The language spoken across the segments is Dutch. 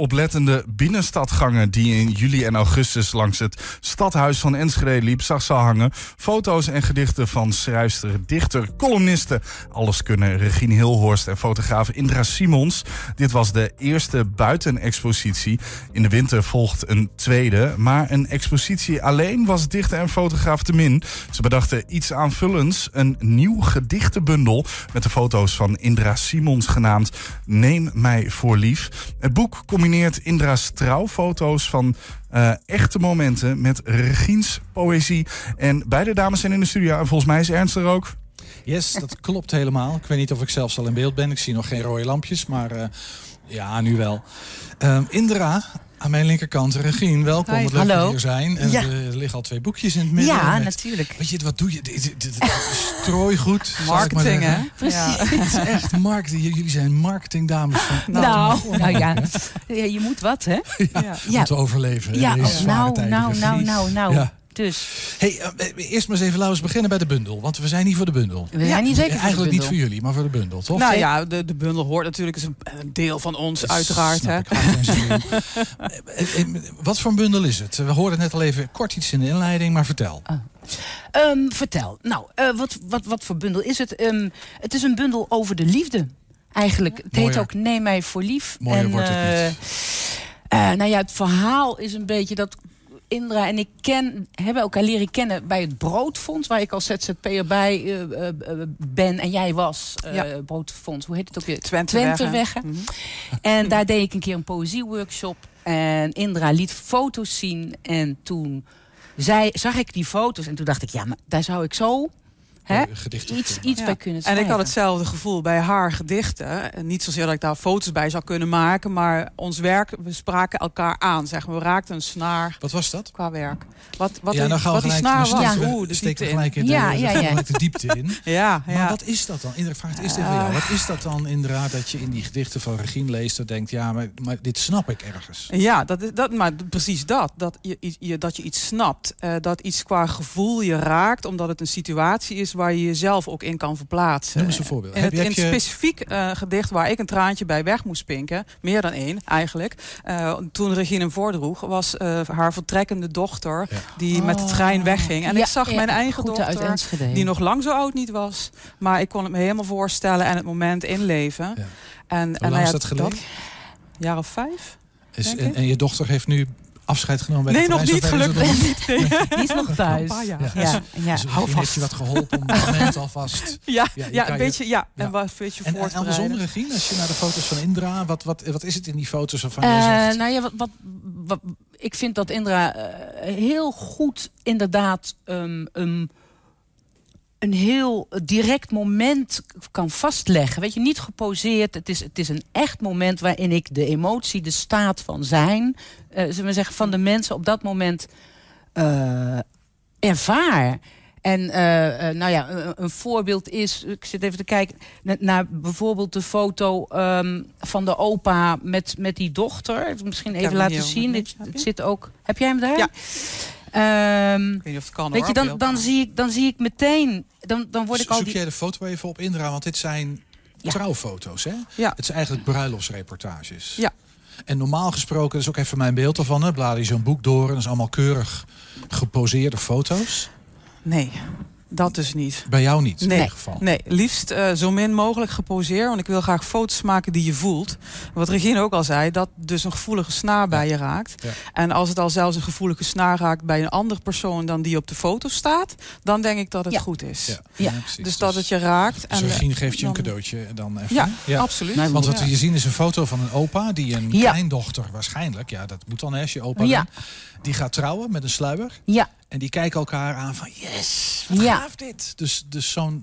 oplettende binnenstadganger die in juli en augustus langs het stadhuis van Enschede liep, zag ze hangen foto's en gedichten van schrijfster, dichter, columnisten, alleskunner Regine Hilhorst en fotograaf Indra Simons. Dit was de eerste buitenexpositie. In de winter volgt een tweede, maar een expositie alleen was dichter en fotograaf te min. Ze bedachten iets aanvullends, een nieuw gedichtenbundel met de foto's van Indra Simons genaamd Neem Mij Voor Lief. Het boek combineert Indra's trouwfoto's van echte momenten met Regines poëzie. En beide dames zijn in de studio en volgens mij is Ernst er ook. Yes, dat klopt helemaal. Ik weet niet of ik zelfs al in beeld ben. Ik zie nog geen rode lampjes, maar ja, nu wel. Indra, aan mijn linkerkant, Regine, welkom. Hi. Wat leuk dat we hier zijn. En ja. Er liggen al twee boekjes in het midden. Ja, met, natuurlijk. Weet je, wat doe je? Strooigoed. Marketing, hè? Precies. Het is echt marketing. Jullie zijn marketingdames. Van Nou ja, je moet wat, hè? Om te overleven. Ja, nou. Ja. Dus. Hey, eerst maar eens even, laten we beginnen bij de bundel. Want we zijn hier voor de bundel. We zijn niet zeker voor de bundel. Eigenlijk niet voor jullie, maar voor de bundel, toch? Nou ja, de bundel hoort natuurlijk eens een deel van ons, uiteraard. Hè? Wat voor een bundel is het? We hoorden net al even kort iets in de inleiding, maar vertel. Vertel. Nou, wat voor bundel is het? Het is een bundel over de liefde, eigenlijk. Het heet ook Neem Mij Voor Lief. Mooier wordt het niet. Nou ja, het verhaal is een beetje dat Indra en ik hebben elkaar leren kennen bij het Broodfonds, waar ik als ZZP'er bij ben en jij was. Broodfonds, hoe heet het ook weer? Twentewegen. Mm-hmm. En daar deed ik een keer een poëzieworkshop en Indra liet foto's zien en toen zag ik die foto's en toen dacht ik, ja, maar daar zou ik zo iets bij kunnen schrijven. En ik had hetzelfde gevoel bij haar gedichten. En niet zozeer dat ik daar foto's bij zou kunnen maken, maar ons werk, we spraken elkaar aan. Zeg maar. We raakten een snaar. Wat was dat? Qua werk. Wat die snaar was. We steken gelijk de diepte in. Maar wat is dat dan? Indra, vraag het eerst even jou. Wat is dat dan inderdaad dat je in die gedichten van Regine leest en denkt, ja, maar dit snap ik ergens. Ja, maar precies dat. Dat je iets snapt. Dat iets qua gevoel je raakt, omdat het een situatie is waar je jezelf ook in kan verplaatsen. Noem eens een voorbeeld. In een specifiek gedicht waar ik een traantje bij weg moest pinken, meer dan één eigenlijk, toen Regine hem voordroeg, was haar vertrekkende dochter die met de trein wegging. En ik zag mijn eigen dochter, die nog lang zo oud niet was, maar ik kon het me helemaal voorstellen en het moment inleven. Ja. En hij is dat geleden? Een jaar of 5. En je dochter heeft nu afscheid genomen bij de nog niet, gelukkig niet. Die is nog thuis. Dus Regine heeft je wat geholpen om dat moment alvast. Een beetje. En wat weet je voorbereiden. En andersom, Regine, als je naar de foto's van Indra, wat is het in die foto's waarvan je zegt? Nou ja, wat ik vind dat Indra heel goed inderdaad een heel direct moment kan vastleggen. Weet je, niet geposeerd. Het is een echt moment waarin ik de emotie, de staat van zijn, zullen we zeggen, van de mensen op dat moment ervaar. En nou ja, een voorbeeld is, ik zit even te kijken naar bijvoorbeeld de foto van de opa met die dochter. Misschien even laten zien. Het zit ook. Heb jij hem daar? Ja. Ik weet niet of het kan, weet je, dan zie ik meteen. Dan word ik al. Zoek jij de foto even op, Indra? Want dit zijn trouwfoto's, hè? Ja. Het zijn eigenlijk bruiloftsreportages. Ja. En normaal gesproken, dat is ook even mijn beeld ervan, hè, blader je zo'n boek door en dat is allemaal keurig geposeerde foto's. Nee. Dat dus niet. Bij jou niet, in ieder geval. Nee, liefst zo min mogelijk geposeerd. Want ik wil graag foto's maken die je voelt. Wat Regine ook al zei, dat dus een gevoelige snaar bij je raakt. Ja. En als het al zelfs een gevoelige snaar raakt bij een andere persoon dan die op de foto staat, dan denk ik dat het goed is. Ja. Dus dat het je raakt. Dus Regine geeft je een cadeautje dan even. Ja, absoluut. Nee, want wat we hier zien is een foto van een opa die een kleindochter waarschijnlijk, dat moet dan als je opa dan, die gaat trouwen met een sluier. Ja. En die kijken elkaar aan van, yes, wat gaaf dit. Dus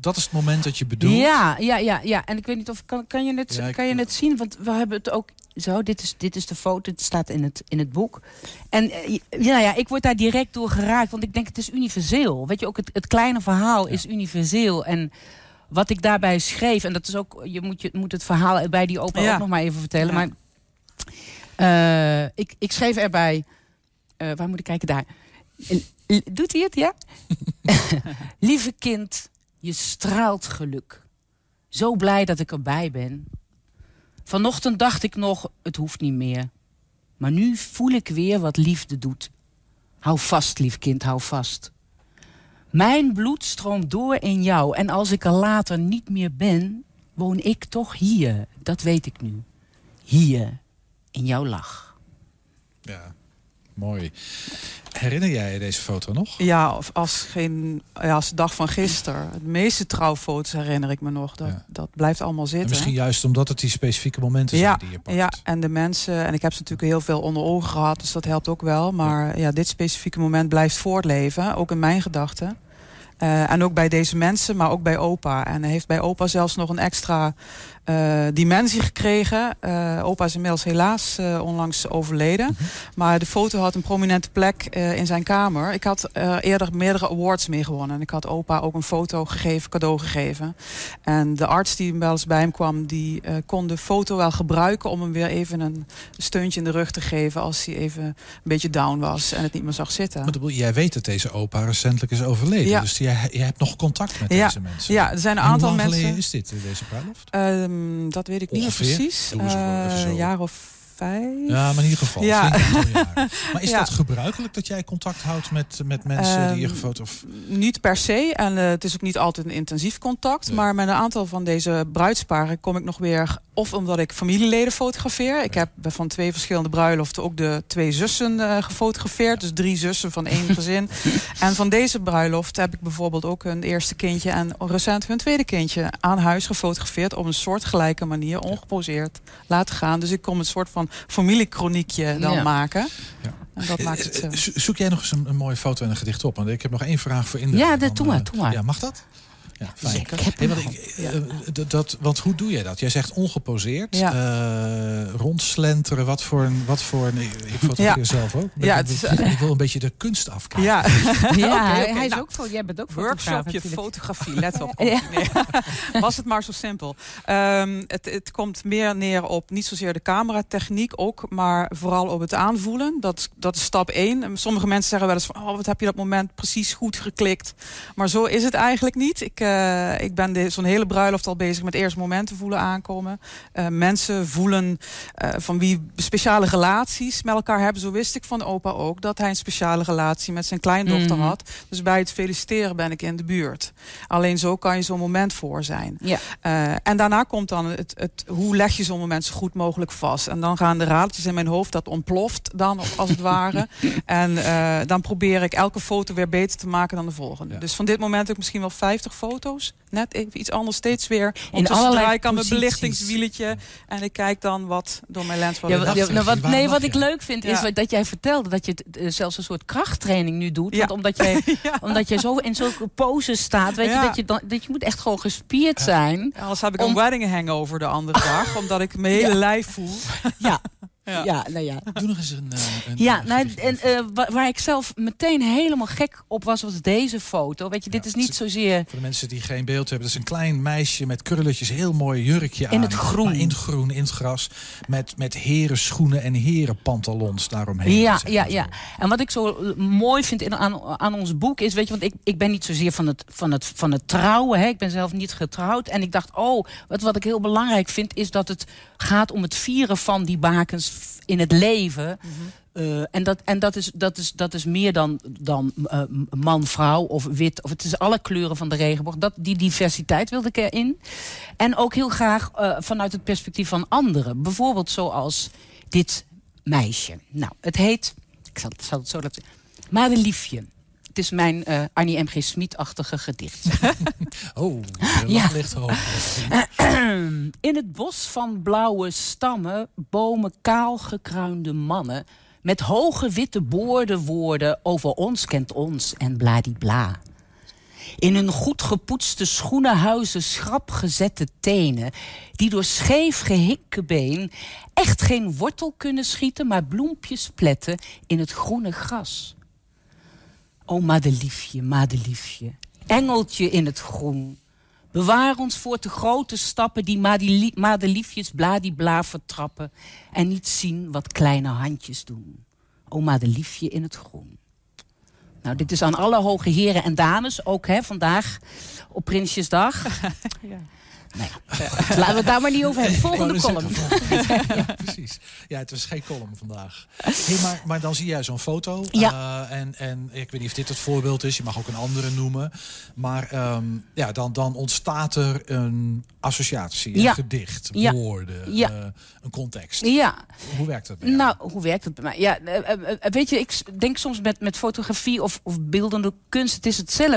dat is het moment dat je bedoelt. Ja. En ik weet niet of, kan je het zien? Want we hebben het ook zo, dit is de foto, het staat in het boek. En ik word daar direct door geraakt, want ik denk het is universeel. Weet je, ook het kleine verhaal is universeel. En wat ik daarbij schreef, en dat is ook, je moet het verhaal bij die opa ook nog maar even vertellen. Ja. Maar ik schreef erbij, waar moet ik kijken daar? Doet hij het, ja? Lieve kind, je straalt geluk. Zo blij dat ik erbij ben. Vanochtend dacht ik nog, het hoeft niet meer. Maar nu voel ik weer wat liefde doet. Hou vast, lief kind, hou vast. Mijn bloed stroomt door in jou. En als ik er later niet meer ben, woon ik toch hier. Dat weet ik nu. Hier, in jouw lach. Ja, mooi. Herinner jij je deze foto nog? Ja, als de dag van gisteren. De meeste trouwfoto's herinner ik me nog. Dat blijft allemaal zitten. En misschien juist omdat het die specifieke momenten zijn die je pakt. Ja, en de mensen. En ik heb ze natuurlijk heel veel onder ogen gehad. Dus dat helpt ook wel. Maar ja, dit specifieke moment blijft voortleven. Ook in mijn gedachten. En ook bij deze mensen, maar ook bij opa. En hij heeft bij opa zelfs nog een extra dimensie gekregen. Opa is inmiddels helaas onlangs overleden. Mm-hmm. Maar de foto had een prominente plek in zijn kamer. Ik had eerder meerdere awards mee gewonnen. En ik had opa ook een foto gegeven, cadeau gegeven. En de arts die wel eens bij hem kwam, die kon de foto wel gebruiken om hem weer even een steuntje in de rug te geven als hij even een beetje down was en het niet meer zag zitten. Maar jij weet dat deze opa recentelijk is overleden. Ja. Dus je hebt nog contact met deze mensen. Ja, er zijn een aantal mensen. Hoe lang geleden is dit, deze bruiloft? Dat weet ik niet precies. Een jaar of 5. Ja, maar in ieder geval. Ja. Maar is dat gebruikelijk dat jij contact houdt met mensen die je gefotografeerd? Niet per se. En het is ook niet altijd een intensief contact. Nee. Maar met een aantal van deze bruidsparen kom ik nog weer. Of omdat ik familieleden fotografeer. Ja. Ik heb van 2 verschillende bruiloften ook de 2 zussen gefotografeerd. Ja. Dus 3 zussen van 1 gezin. En van deze bruiloft heb ik bijvoorbeeld ook hun eerste kindje en recent hun tweede kindje aan huis gefotografeerd. Op een soortgelijke manier, ongeposeerd, laten gaan. Dus ik kom een soort van familiekroniekje dan maken. Ja. En dat maakt het zo. Zoek jij nog eens een mooie foto en een gedicht op? Want ik heb nog 1 vraag voor Indra. Ja, dat doe maar. Ja, mag dat? Ja, fijn. Want hoe doe jij dat? Jij zegt ongeposeerd, rondslenteren, wat voor. Nee, ik fotografeer zelf ook. Ik wil een beetje de kunst afkijken. Ja, Hij is ook jij bent ook workshopje fotografie, let op. Was het maar zo simpel. Het komt meer neer op niet zozeer de cameratechniek ook, maar vooral op het aanvoelen. Dat is stap 1. Sommige mensen zeggen wel eens van, wat heb je dat moment precies goed geklikt? Maar zo is het eigenlijk niet. Ik ben zo'n hele bruiloft al bezig met eerst momenten voelen aankomen. Mensen voelen van wie speciale relaties met elkaar hebben. Zo wist ik van opa ook dat hij een speciale relatie met zijn kleindochter had. Dus bij het feliciteren ben ik in de buurt. Alleen zo kan je zo'n moment voor zijn. Ja. En daarna komt dan hoe leg je zo'n moment zo goed mogelijk vast. En dan gaan de radertjes in mijn hoofd, dat ontploft dan als het ware. En dan probeer ik elke foto weer beter te maken dan de volgende. Ja. Dus van dit moment heb ik misschien wel 50 foto's. Net even iets anders, steeds weer. Om te strijken aan mijn belichtingswieletje. En ik kijk dan wat door mijn lens. Wat ik leuk vind is dat jij vertelde dat je zelfs een soort krachttraining nu doet. Want omdat jij zo in zulke poses staat, weet je, dat je moet echt gewoon gespierd zijn. Ja, anders heb ik een wedding hangover de andere dag. Omdat ik mijn hele lijf voel. Ja. Ja. Ja, nou ja. Doe nog eens een waar ik zelf meteen helemaal gek op was deze foto. Weet je, dit is niet zozeer. Voor de mensen die geen beeld hebben, dat is een klein meisje met krulletjes, heel mooi jurkje aan. In het groen, in het gras. Met herenschoenen en herenpantalons daaromheen. Ja. En wat ik zo mooi vind aan ons boek is, weet je, want ik ben niet zozeer van het trouwen. Hè. Ik ben zelf niet getrouwd. En ik dacht, wat ik heel belangrijk vind, is dat het gaat om het vieren van die bakens in het leven. Mm-hmm. En dat is meer dan man-vrouw of wit. Of het is alle kleuren van de regenboog. Die diversiteit wilde ik erin. En ook heel graag vanuit het perspectief van anderen. Bijvoorbeeld zoals dit meisje. Nou, het heet... Ik zal het zo laten zien. Madeliefje. Het is mijn Annie M.G. Smit-achtige gedicht. Ligt hoog. In het bos van blauwe stammen bomen kaal gekruinde mannen met hoge witte boorden over ons kent ons en bladibla. In hun goed gepoetste schoenenhuizen schrap gezette tenen die door scheef gehikkebeen echt geen wortel kunnen schieten, maar bloempjes pletten in het groene gras. O, madeliefje, madeliefje, engeltje in het groen. Bewaar ons voor te grote stappen die madeliefjes bladibla vertrappen en niet zien wat kleine handjes doen. O, madeliefje in het groen. Nou, dit is aan alle hoge heren en dames, ook vandaag op Prinsjesdag. Nou ja. Laten we het daar maar niet over hebben. Volgende column. Ja, precies. Ja, het was geen column vandaag. Hey, maar dan zie jij zo'n foto. Ja. En ik weet niet of dit het voorbeeld is. Je mag ook een andere noemen. Maar ja, dan ontstaat er een associatie. Een gedicht, woorden, een context. Ja. Hoe werkt dat bij jou? Nou, hoe werkt dat bij mij? Ja, weet je, ik denk soms met fotografie of beeldende kunst. Het is hetzelfde.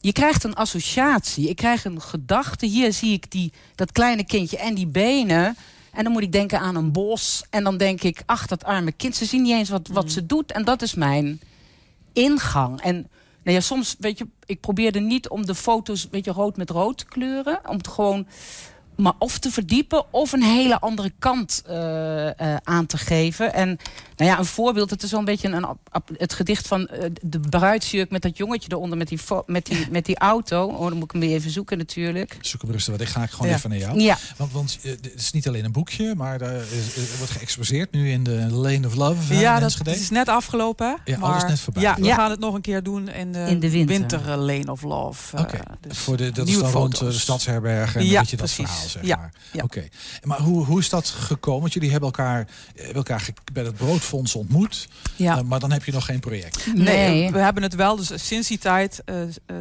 Je krijgt een associatie. Ik krijg een gedachte. Hier zie ik dat kleine kindje en die benen. En dan moet ik denken aan een bos. En dan denk ik, ach, dat arme kind. Ze zien niet eens wat ze doet. En dat is mijn ingang. En nou ja, soms, weet je, ik probeerde niet om de foto's, weet je, rood met rood te kleuren. Om het gewoon maar of te verdiepen of een hele andere kant aan te geven. En nou ja, een voorbeeld, het is zo'n beetje het gedicht van de bruidsjurk met dat jongetje eronder met die auto. Oh, dan moet ik hem weer even zoeken natuurlijk. Zoek hem rustig, want ik ga gewoon even naar jou. Ja. Want het is niet alleen een boekje, maar er wordt geëxposeerd nu in de Lane of Love. Ja, dat is net afgelopen. Ja, maar alles net voorbij. Ja, we gaan het nog een keer doen in de winter Lane of Love. Oké. Dus dat is dan rond de stadsherberg en weet je dat verhaal. Zeg maar. Ja. Oké. Maar hoe is dat gekomen? Want jullie hebben elkaar bij het Broodfonds ontmoet. Ja. Maar dan heb je nog geen project. Nee, we hebben het wel. Dus sinds die tijd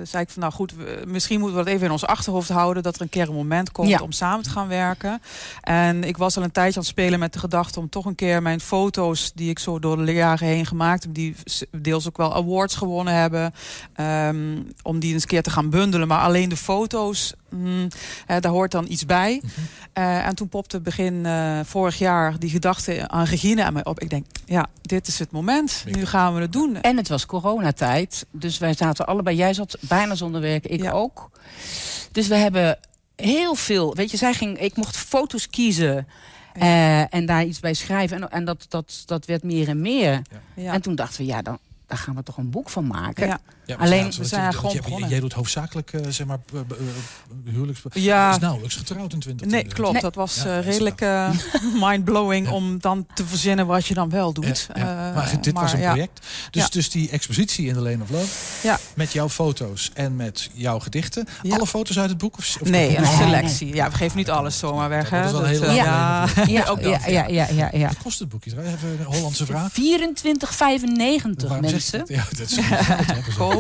zei ik van nou goed, misschien moeten we dat even in ons achterhoofd houden. Dat er een keer een moment komt om samen te gaan werken. En ik was al een tijdje aan het spelen met de gedachte om toch een keer mijn foto's die ik zo door de jaren heen gemaakt heb. Die deels ook wel awards gewonnen hebben. Om die eens een keer te gaan bundelen. Maar alleen de foto's. Daar hoort dan iets bij. En toen popte begin vorig jaar die gedachte aan Regine aan mij op. Ik denk, ja, dit is het moment. Nu gaan we het doen. En het was coronatijd. Dus wij zaten allebei. Jij zat bijna zonder werk, ik ook. Dus we hebben heel veel. Weet je, ik mocht foto's kiezen. En daar iets bij schrijven. En dat werd meer en meer. Ja. Ja. En toen dachten we, daar gaan we toch een boek van maken. Ja. Alleen we zijn gewoon begonnen. Jij doet hoofdzakelijk, zeg maar, huwelijks. Ja. Is nauwelijks getrouwd in 2020. Nee, klopt. Nee. Dat was redelijk mindblowing om dan te verzinnen wat je dan wel doet. Ja. Maar dit was een project. Dus die expositie in de Lane of Love. Ja. Met jouw foto's en met jouw gedichten. Ja. Alle foto's uit het boek? Nee, een selectie. Nee. Ja, we geven niet alles zomaar weg. Dat is wel heel ja. Wat kost het boekje? Even een Hollandse vraag. 24,95 mensen. Ja, dat is goed.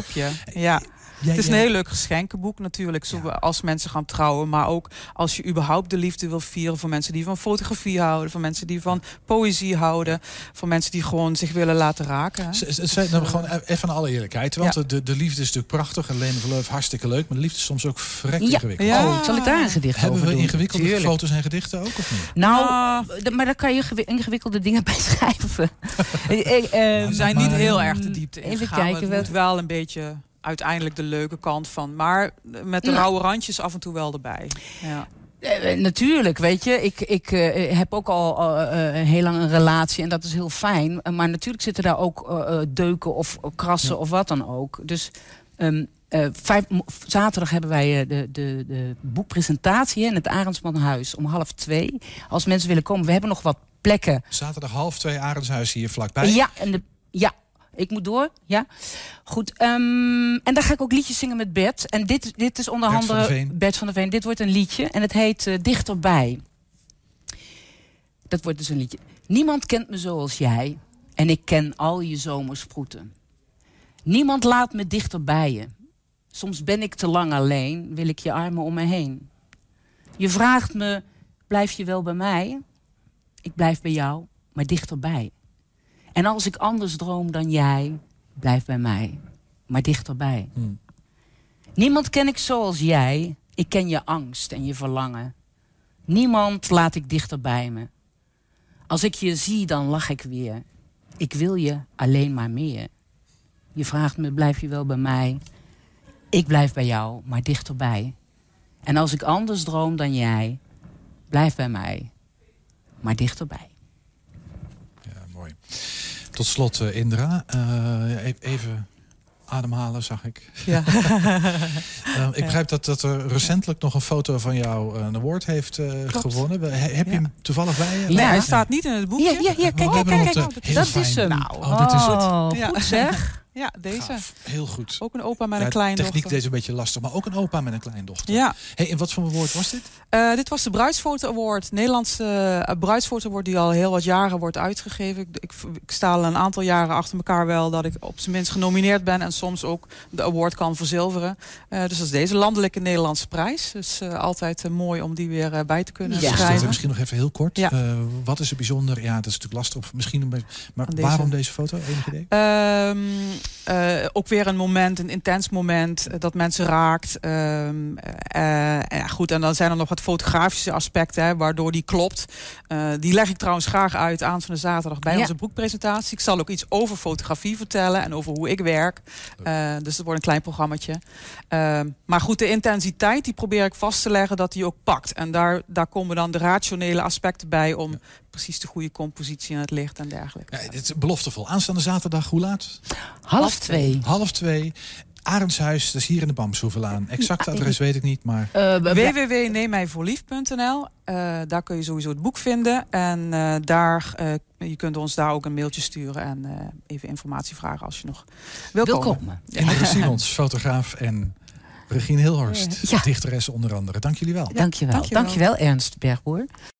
Ja. Het is een heel leuk geschenkenboek natuurlijk. Als mensen gaan trouwen. Maar ook als je überhaupt de liefde wil vieren. Voor mensen die van fotografie houden. Voor mensen die van poëzie houden. Voor mensen die gewoon zich willen laten raken. Gewoon even alle eerlijkheid. Want de liefde is natuurlijk prachtig. En Lane of Love hartstikke leuk. Maar de liefde is soms ook vrek ingewikkeld. Ja. Oh, zal ik daar een gedicht over doen? Hebben we ingewikkelde foto's en gedichten ook? Of niet? Maar daar kan je ingewikkelde dingen bij schrijven. We zijn niet heel erg de diepte in gegaan. Het moet wel een beetje... uiteindelijk de leuke kant van. Maar met de rauwe randjes af en toe wel erbij. Ja. Natuurlijk, weet je. Ik heb ook al heel lang een relatie en dat is heel fijn. Maar natuurlijk zitten daar ook deuken of krassen of wat dan ook. Dus zaterdag hebben wij de boekpresentatie in het Arendsmanhuis om 1:30. Als mensen willen komen, we hebben nog wat plekken. Zaterdag 1:30 Arendshuis hier vlakbij. Ja, ik moet door, ja. Goed, en daar ga ik ook liedjes zingen met Bert. En dit is onder andere Bert van der Veen. Dit wordt een liedje en het heet Dichterbij. Dat wordt dus een liedje. Niemand kent me zoals jij en ik ken al je zomersproeten. Niemand laat me dichterbij je. Soms ben ik te lang alleen, wil ik je armen om me heen. Je vraagt me, blijf je wel bij mij? Ik blijf bij jou, maar dichterbij. En als ik anders droom dan jij, blijf bij mij, maar dichterbij. Niemand ken ik zoals jij, ik ken je angst en je verlangen. Niemand laat ik dichterbij me. Als ik je zie, dan lach ik weer. Ik wil je alleen maar meer. Je vraagt me, blijf je wel bij mij? Ik blijf bij jou, maar dichterbij. En als ik anders droom dan jij, blijf bij mij, maar dichterbij. Ja, mooi. Tot slot, Indra, even ademhalen zag ik. Ja. Ik begrijp dat er recentelijk nog een foto van jou een award heeft gewonnen. Heb je hem toevallig bij je? Nee, hij staat niet in het boekje. Hier, kijk. Dat is hem. Nou, dit is het. Goed zeg. ja, deze. Gaaf. Heel goed. Ook een opa met een kleindochter. Techniek deze een beetje lastig, maar ook een opa met een kleindochter. Ja. Hey, en wat voor een award was dit? Dit was de bruidsfoto-award. Nederlandse bruidsfoto-award die al heel wat jaren wordt uitgegeven. Ik sta al een aantal jaren achter elkaar wel dat ik op zijn minst genomineerd ben en soms ook de award kan verzilveren. Dus dat is deze landelijke Nederlandse prijs. Dus altijd mooi om die weer bij te kunnen schrijven. Dus misschien nog even heel kort. Ja. Wat is er bijzonder? Ja, dat is natuurlijk lastig. Maar deze. Waarom deze foto? Enig idee? Ook weer een moment, een intens moment dat mensen raakt. Goed, en dan zijn er nog wat fotografische aspecten, hè, waardoor die klopt. Die leg ik trouwens graag uit aanstaande zaterdag bij onze boekpresentatie. Ik zal ook iets over fotografie vertellen en over hoe ik werk. Dus dat wordt een klein programmaatje. Maar goed, de intensiteit die probeer ik vast te leggen dat die ook pakt. En daar komen dan de rationele aspecten bij om precies de goede compositie en het licht en dergelijke. Ja, dit is beloftevol. Aanstaande zaterdag, hoe laat? 1:30. 1:30. Arendshuis, dat is hier in de Bamsoevelaan. Exact adres weet ik niet, maar... www.neemmijvoorlief.nl. Daar kun je sowieso het boek vinden. En je kunt ons daar ook een mailtje sturen en even informatie vragen als je nog wil komen. Indra Simons, fotograaf en Regine Hilhorst, dichteres onder andere. Dank jullie wel. Dank je wel, Ernst Bergboer.